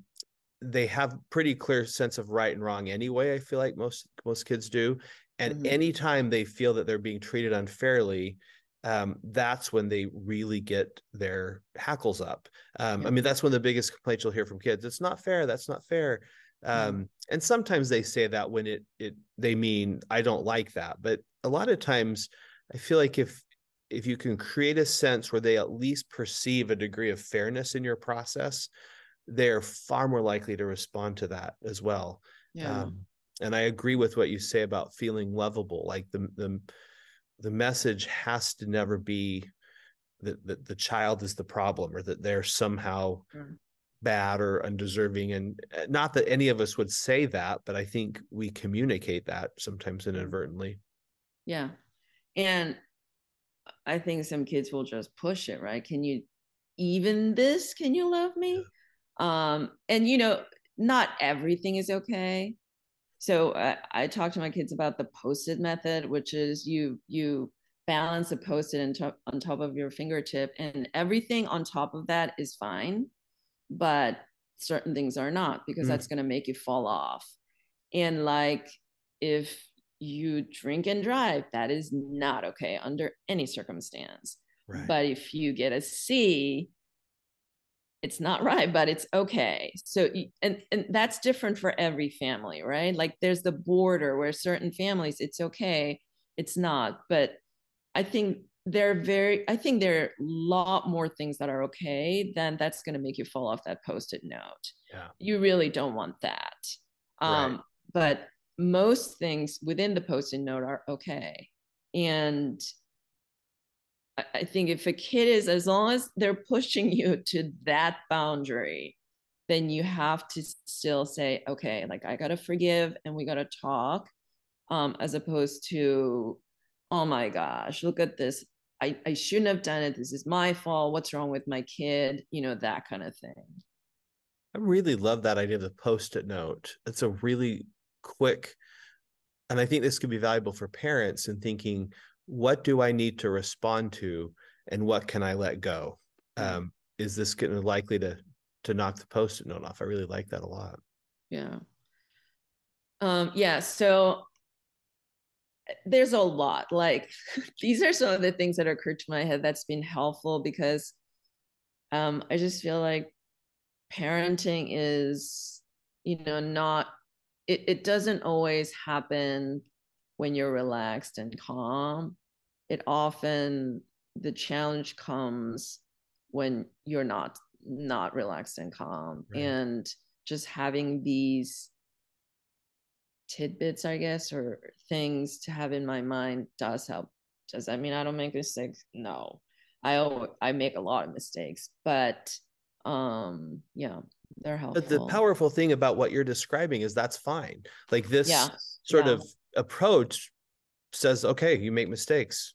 they have pretty clear sense of right and wrong anyway. I feel like most, most kids do. And mm-hmm. anytime they feel that they're being treated unfairly, um, that's when they really get their hackles up. Um, yeah. I mean, that's one of the biggest complaints you'll hear from kids. It's not fair. That's not fair. Um, yeah. And sometimes they say that when it, it, they mean, I don't like that. But a lot of times I feel like if, if you can create a sense where they at least perceive a degree of fairness in your process, they're far more likely to respond to that as well. Yeah. Um, and I agree with what you say about feeling lovable. Like the, the, the message has to never be that, that the child is the problem or that they're somehow sure. bad or undeserving. And not that any of us would say that, but I think we communicate that sometimes inadvertently. Yeah. And I think some kids will just push it, right? Can you even this? Can you love me? Yeah. Um, and, you know, not everything is okay. So I, I talk to my kids about the post-it method, which is you you balance a post-it on top, on top of your fingertip, and everything on top of that is fine, but certain things are not, because mm. that's going to make you fall off. And like if you drink and drive, that is not okay under any circumstance. Right. But if you get a C, it's not right, but it's okay. So, and, and that's different for every family, right? Like there's the border where certain families, it's okay, it's not. But I think there are very, I think there are a lot more things that are okay than that's going to make you fall off that post-it note. Yeah. You really don't want that. Um, right. But most things within the post-it note are okay. And I think if a kid is, as long as they're pushing you to that boundary, then you have to still say, okay, like I got to forgive and we got to talk, um, as opposed to, oh my gosh, look at this. I, I shouldn't have done it. This is my fault. What's wrong with my kid? You know, that kind of thing. I really love that idea of the post-it note. It's a really quick, and I think this could be valuable for parents in thinking, what do I need to respond to and what can I let go? Um, is this getting likely to, to knock the post-it note off? I really like that a lot. Yeah. Um, yeah. So there's a lot, like these are some of the things that occurred to my head that's been helpful, because um, I just feel like parenting is, you know, not, it, it doesn't always happen when you're relaxed and calm. It often, the challenge comes when you're not, not relaxed and calm. Right. And just having these tidbits, I guess, or things to have in my mind does help. Does that mean I don't make mistakes? No, I, always, I make a lot of mistakes, but um, yeah, they're helpful. But the powerful thing about what you're describing is that's fine. Like this yeah. sort yeah. of approach says, okay, you make mistakes.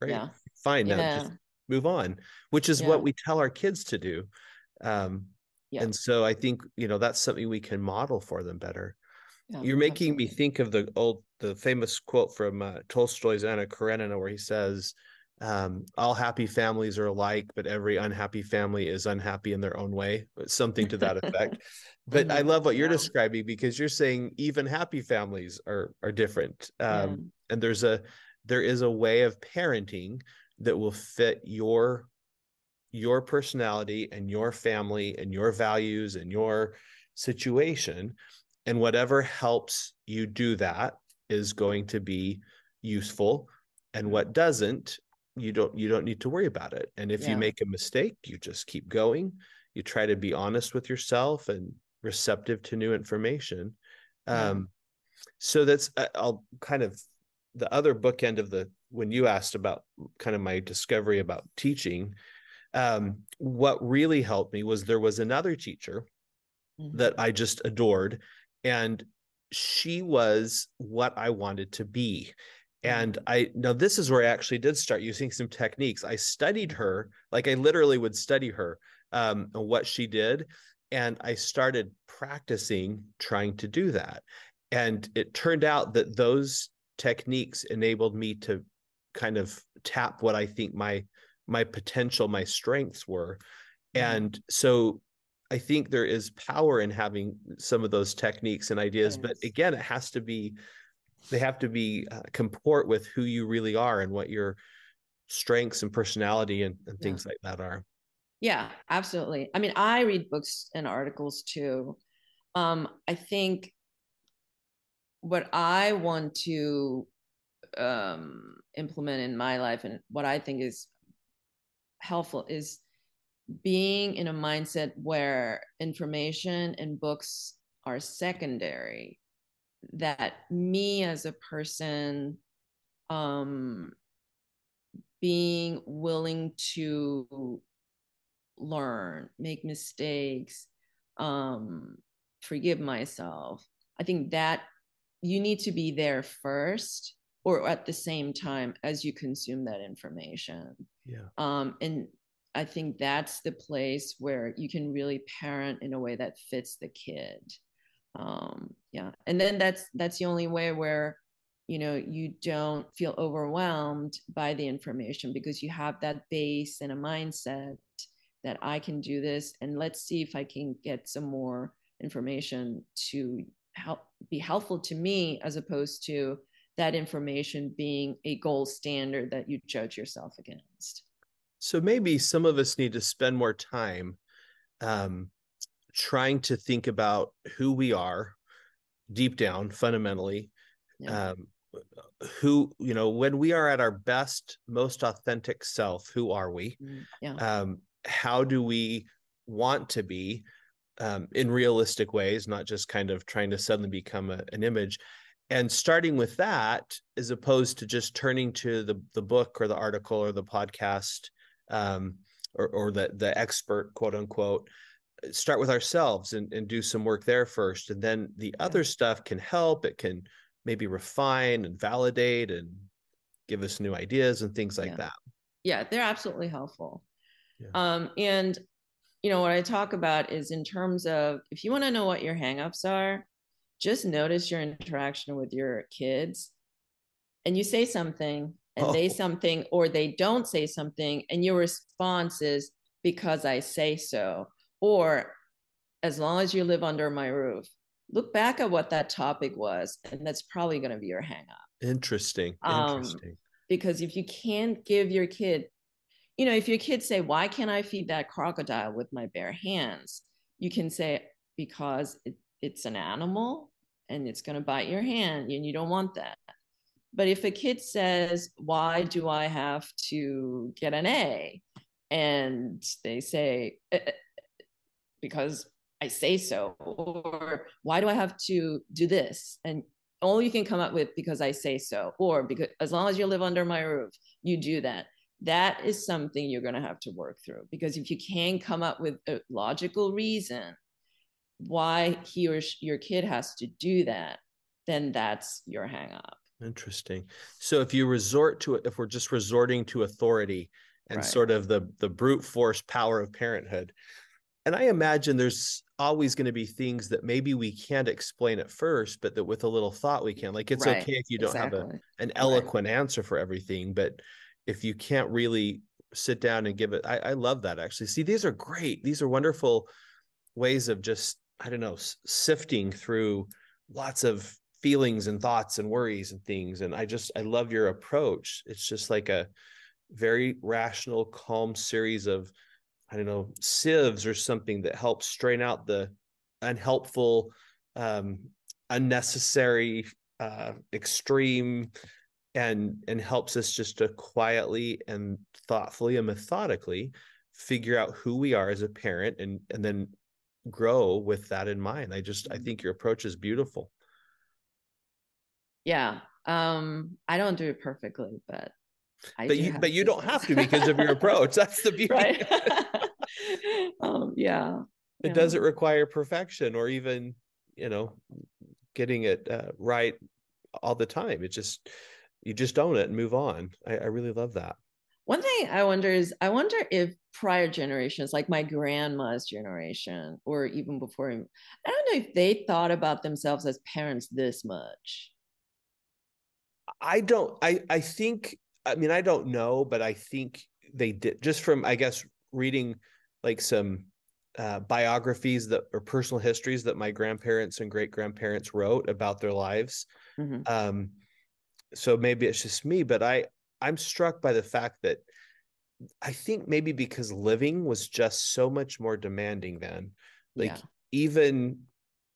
Great. Yeah. Fine. Now yeah. just move on, which is yeah. what we tell our kids to do. Um, yeah. And so I think, you know, that's something we can model for them better. Yeah, You're making absolutely. me think of the old, the famous quote from uh, Tolstoy's Anna Karenina, where he says, um, all happy families are alike, but every unhappy family is unhappy in their own way. Something to that effect. But mm-hmm. I love what you're yeah. describing, because you're saying even happy families are, are different. Um, yeah. And there's a, there is a way of parenting that will fit your, your personality and your family and your values and your situation. And whatever helps you do that is going to be useful. And what doesn't, you don't, you don't need to worry about it. And if yeah. you make a mistake, you just keep going. You try to be honest with yourself and receptive to new information. Um, yeah. So that's, I'll kind of, the other bookend of the, when you asked about kind of my discovery about teaching, um, what really helped me was there was another teacher mm-hmm. that I just adored, and she was what I wanted to be. And I, now this is where I actually did start using some techniques. I studied her, like I literally would study her, um, and what she did. And I started practicing trying to do that. And it turned out that those techniques enabled me to kind of tap what I think my, my potential, my strengths were. Mm-hmm. And so I think there is power in having some of those techniques and ideas, yes. but again, it has to be, they have to be uh, comport with who you really are and what your strengths and personality and, and things yeah. like that are. Yeah, absolutely. I mean, I read books and articles too. Um, I think what I want to um, implement in my life and what I think is helpful is being in a mindset where information and books are secondary, that me as a person, um, being willing to learn, make mistakes, um, forgive myself. I think that you need to be there first or at the same time as you consume that information. Yeah. Um, and I think that's the place where you can really parent in a way that fits the kid. Um, yeah. And then that's, that's the only way where, you know, you don't feel overwhelmed by the information, because you have that base and a mindset that I can do this, and let's see if I can get some more information to help be helpful to me, as opposed to that information being a gold standard that you judge yourself against. So maybe some of us need to spend more time, um, trying to think about who we are deep down, fundamentally, yeah. um, who, you know, when we are at our best, most authentic self, who are we? Yeah. Um, how do we want to be, um, in realistic ways, not just kind of trying to suddenly become a, an image, and starting with that, as opposed to just turning to the, the book or the article or the podcast, um, or, or the, the expert, quote unquote. Start with ourselves and, and do some work there first. And then the other yeah. stuff can help. It can maybe refine and validate and give us new ideas and things like yeah. that. Yeah, they're absolutely helpful. Yeah. Um, and, you know, what I talk about is in terms of, if you want to know what your hangups are, just notice your interaction with your kids, and you say something and oh. they something, or they don't say something, and your response is, because I say so. Or, as long as you live under my roof, look back at what that topic was, and that's probably going to be your hang up. Interesting. Um, Interesting. Because if you can't give your kid, you know, if your kids say, why can't I feed that crocodile with my bare hands? You can say, because it, it's an animal and it's going to bite your hand and you don't want that. But if a kid says, why do I have to get an A? And they say, because I say so, or why do I have to do this? And all you can come up with, because I say so, or because as long as you live under my roof, you do that. That is something you're going to have to work through, because if you can come up with a logical reason why he or she, your kid has to do that, then that's your hang up. Interesting. So if you resort to it, if we're just resorting to authority and right. sort of the, the brute force power of parenthood, and I imagine there's always going to be things that maybe we can't explain at first, but that with a little thought we can. Like, it's right. okay if you don't exactly. have a, an eloquent right. answer for everything, but if you can't really sit down and give it, I, I love that actually. See, these are great. These are wonderful ways of just, I don't know, sifting through lots of feelings and thoughts and worries and things. And I just, I love your approach. It's just like a very rational, calm series of, I don't know, sieves or something that helps strain out the unhelpful, um, unnecessary, uh, extreme, and, and helps us just to quietly and thoughtfully and methodically figure out who we are as a parent, and, and then grow with that in mind. I just, I think your approach is beautiful. Yeah. Um, I don't do it perfectly, but I but do you, but to. you don't have to because of your approach. That's the beauty. Right? um, yeah. It yeah. doesn't require perfection or even, you know, getting it uh, right all the time. It just, you just own it and move on. I, I really love that. One thing I wonder is, I wonder if prior generations, like my grandma's generation, or even before, I don't know if they thought about themselves as parents this much. I don't, I, I think, I mean, I don't know, but I think they did, just from, I guess, reading like some uh, biographies that or personal histories that my grandparents and great grandparents wrote about their lives. Mm-hmm. Um, so maybe it's just me, but I, I'm struck by the fact that I think maybe because living was just so much more demanding then, like yeah. even,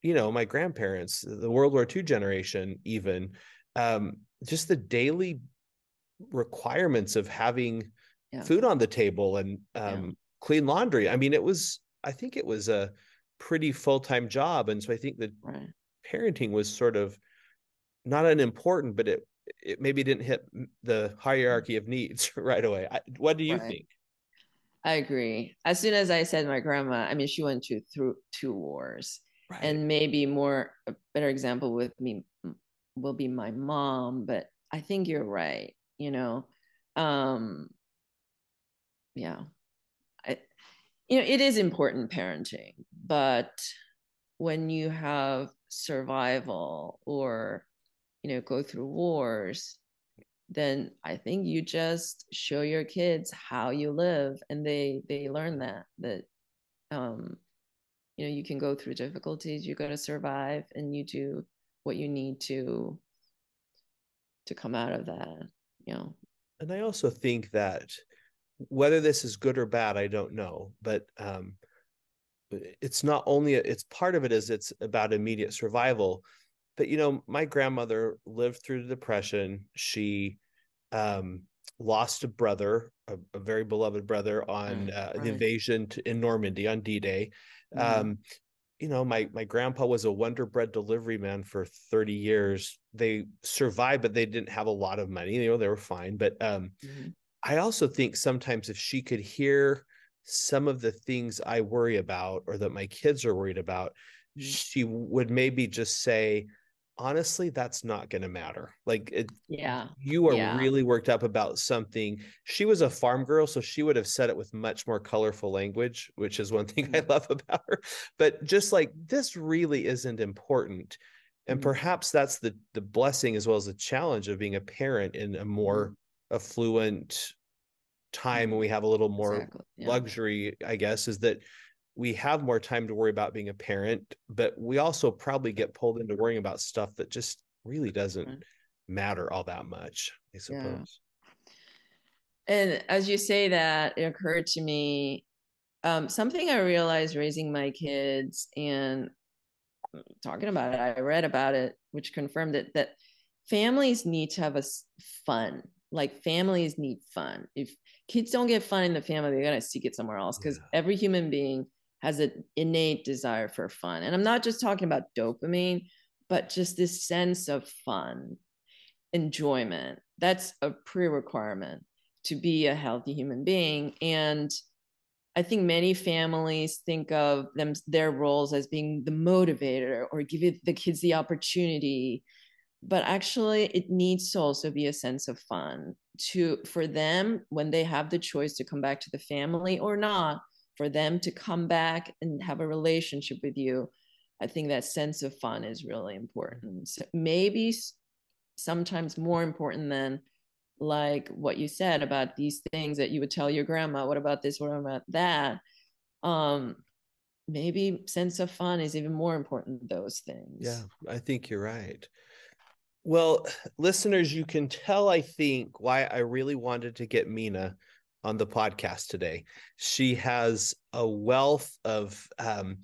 you know, my grandparents, the World War Two generation, even, um, just the daily requirements of having yeah. food on the table and um, yeah. clean laundry. I mean, it was, I think it was a pretty full-time job. And so I think that right. parenting was sort of not unimportant, but it, it maybe didn't hit the hierarchy of needs right away. I, what do you right. think? I agree. As soon as I said my grandma, I mean, she went to, through two wars right. and maybe more, a better example with me will be my mom, but I think you're right. You know, um, yeah, I, you know, it is important parenting, but when you have survival or you know, go through wars, then I think you just show your kids how you live. And they, they learn that, that, um, you know, you can go through difficulties, you got to survive, and you do what you need to, to come out of that, you know? And I also think that whether this is good or bad, I don't know, but, um, it's not only, it's part of it is it's about immediate survival. But, you know, my grandmother lived through the Depression. She um, lost a brother, a, a very beloved brother on uh, right. the invasion to, in Normandy on D-Day. Mm-hmm. Um, you know, my my grandpa was a Wonder Bread delivery man for thirty years. They survived, but they didn't have a lot of money. You know, they were fine. But um, mm-hmm. I also think sometimes if she could hear some of the things I worry about or that my kids are worried about, mm-hmm. she would maybe just say, honestly, that's not going to matter. Like, it, yeah, you are yeah. really worked up about something. She was a farm girl, so she would have said it with much more colorful language, which is one thing I love about her. But just like, this really isn't important. And mm-hmm. perhaps that's the, the blessing as well as the challenge of being a parent in a more affluent time when we have a little more exactly. yeah. luxury, I guess, is that we have more time to worry about being a parent, but we also probably get pulled into worrying about stuff that just really doesn't matter all that much, I suppose. Yeah. And as you say that, it occurred to me, um, something I realized raising my kids and talking about it, I read about it, which confirmed it, that families need to have a fun, like families need fun. If kids don't get fun in the family, they're going to seek it somewhere else, because yeah. every human being has an innate desire for fun. And I'm not just talking about dopamine, but just this sense of fun, enjoyment. That's a pre-requirement to be a healthy human being. And I think many families think of them, their roles as being the motivator or give the kids the opportunity, but actually it needs to also be a sense of fun to, for them, when they have the choice to come back to the family or not, for them to come back and have a relationship with you. I think that sense of fun is really important. So maybe sometimes more important than like what you said about these things that you would tell your grandma, what about this, what about that? Um, maybe sense of fun is even more important than those things. Yeah, I think you're right. Well, listeners, you can tell, I think, why I really wanted to get Mina on the podcast today. She has a wealth of um,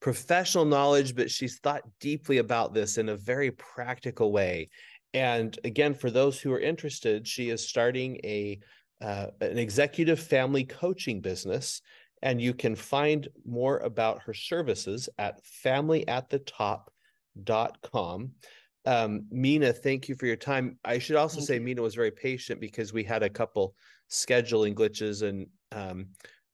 professional knowledge, but she's thought deeply about this in a very practical way. And again, for those who are interested, she is starting a uh, an executive family coaching business. And you can find more about her services at family at the top dot com. Um, Mina, thank you for your time. I should also thank say you. Mina was very patient because we had a couple scheduling glitches, and um,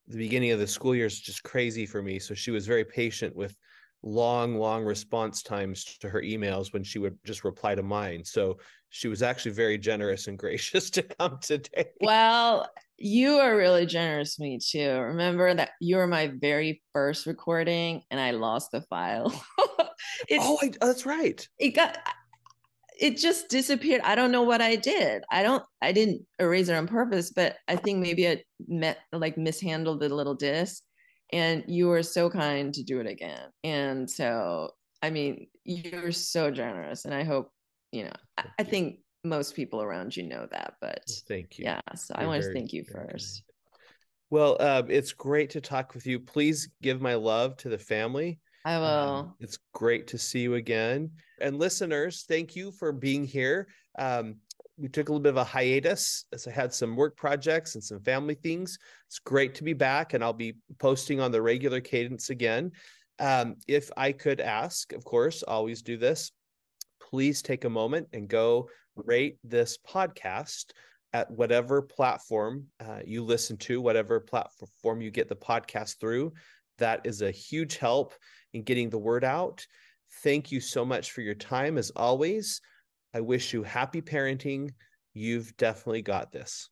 the beginning of the school year is just crazy for me. So she was very patient with long, long response times to her emails when she would just reply to mine. So she was actually very generous and gracious to come today. Well, you are really generous to me too. Remember that you were my very first recording and I lost the file. oh, I, that's right. It got, it just disappeared. I don't know what I did. I don't, I didn't erase it on purpose, but I think maybe I met, like mishandled the little disc, and you were so kind to do it again. And so, I mean, you're so generous, and I hope, you know, I, I think most people around you know that, but thank you. Yeah. So you're I want to thank you first. Kind. Well, uh, it's great to talk with you. Please give my love to the family. I will. Um, it's great to see you again. And listeners, thank you for being here. Um, we took a little bit of a hiatus as I had some work projects and some family things. It's great to be back, and I'll be posting on the regular cadence again. Um, if I could ask, of course, always do this. Please take a moment and go rate this podcast at whatever platform uh, you listen to, whatever platform you get the podcast through. That is a huge help in getting the word out. Thank you so much for your time. As always, I wish you happy parenting. You've definitely got this.